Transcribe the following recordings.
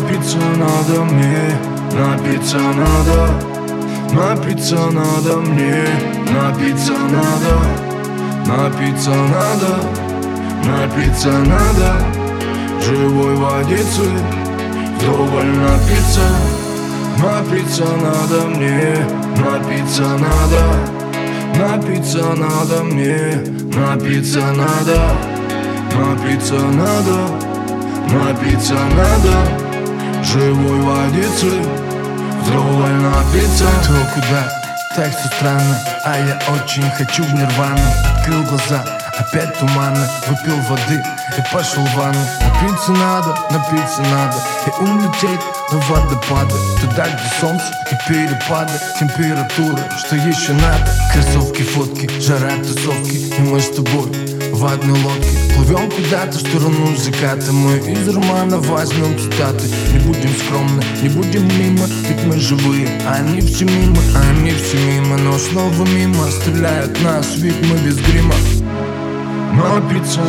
напиться надо мне, напиться надо живой водицы, вдоволь напиться надо мне, напиться надо мне, напиться надо живой водицы, вдоволь напиться. Кто куда, так все странно, а я очень хочу в нирвану. Открыл глаза, опять туманно, выпил воды и пошел в ванну. Напиться надо и улететь до водопада, туда, где солнце и перепады температуры. Что еще надо? Кроссовки, фотки, жара, тусовки, и мы с тобой в одной лодке плывем куда-то в сторону заката. Мы из романа возьмем цитаты, не будем скромны, не будем мимо, ведь мы живые, они все мимо, но снова мимо стреляют нас, ведь мы без грима. Напиться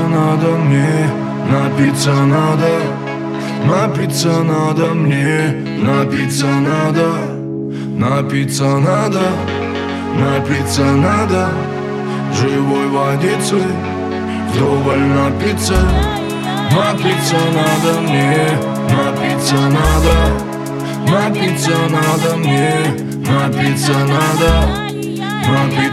надо мне, живой водицы, вдоволь напиться надо мне, напиться надо живой водицы,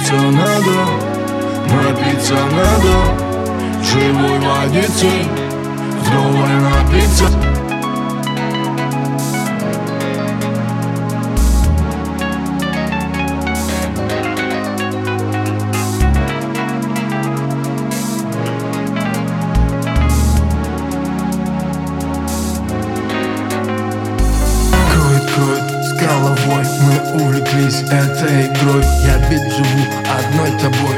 вдоволь напиться. Мы увлеклись этой игрой, я ведь живу одной тобой.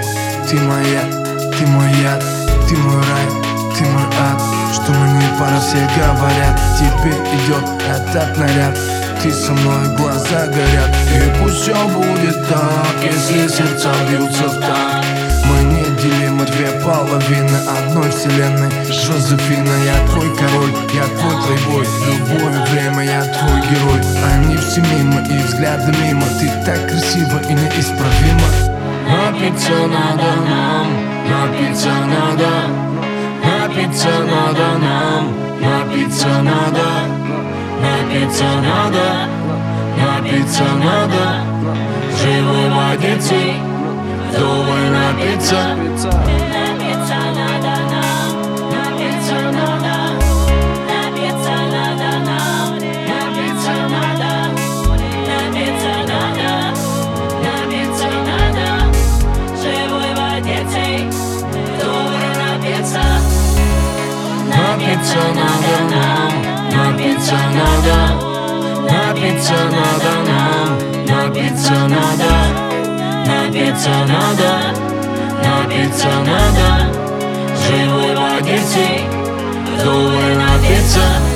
Ты моя, ты мой рай, ты мой ад. Что мне пора, все говорят, тебе идет этот наряд. Ты со мной, глаза горят, и пусть все будет так, если сердца бьются в так. Мы неделимы, две половины одной вселенной. Жозефина, я твой король, я твой плейбой, любовь и время, я твой герой. Они все мимо и взгляды мимо, ты так красива и неисправима. Напиться надо нам, живой водицы, вдоволь напиться. Напиться надо, живой водицы, вдоволь напиться.